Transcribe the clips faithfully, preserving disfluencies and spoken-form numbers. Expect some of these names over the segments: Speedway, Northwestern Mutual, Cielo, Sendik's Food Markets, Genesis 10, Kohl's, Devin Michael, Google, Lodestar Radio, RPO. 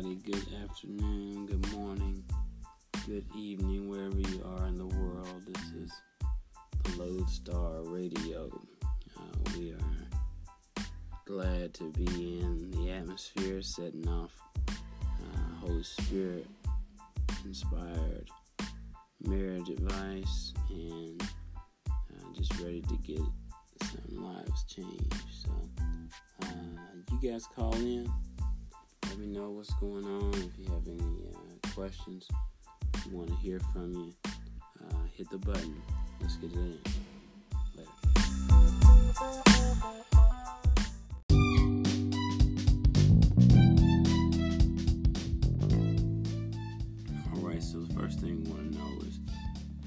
everybody. Good afternoon, good morning, good evening, wherever you are in the world. This is the Lodestar Radio. Uh, we are glad to be in the atmosphere, setting off uh, Holy Spirit inspired marriage advice, and uh, just ready to get some lives changed. So uh, you guys call in. Let me know what's going on. If you have any uh, questions, we want to hear from you. Uh, hit the button. Let's get it in. Later. Alright, so the first thing we want to know is,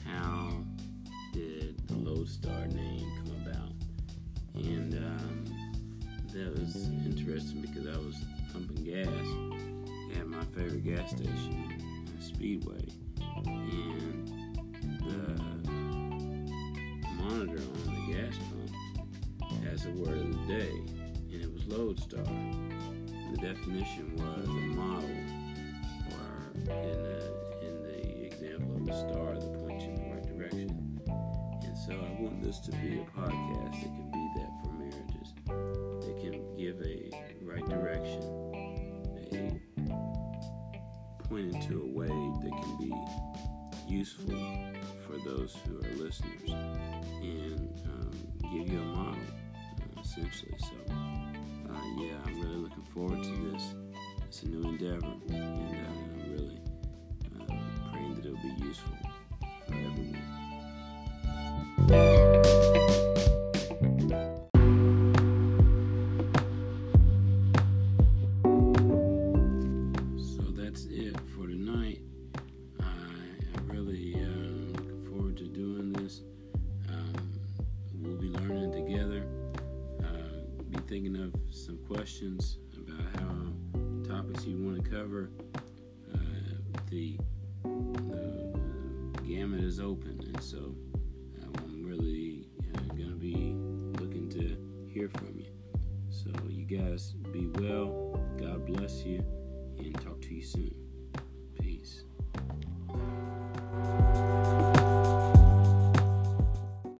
how did the Lodestar name come about? And um, that was interesting because I was pumping gas at my favorite gas station, Speedway, and the monitor on the gas pump has a word of the day, and it was Lodestar. The definition was a model, or in the, in the example of a star that points you in the right direction. And so I want this to be a podcast that can be that for marriages, that can give a right direction, pointed to a way that can be useful for those who are listeners, and um, give you a model, uh, essentially. So, uh, yeah, I'm really looking forward to this. It's a new endeavor, and uh, I'm really uh, praying that it'll be useful for everyone. Thinking of some questions about how topics you want to cover. Uh, the, the gamut is open, and so I'm really uh, going to be looking to hear from you. So you guys be well, God bless you, and talk to you soon. Peace.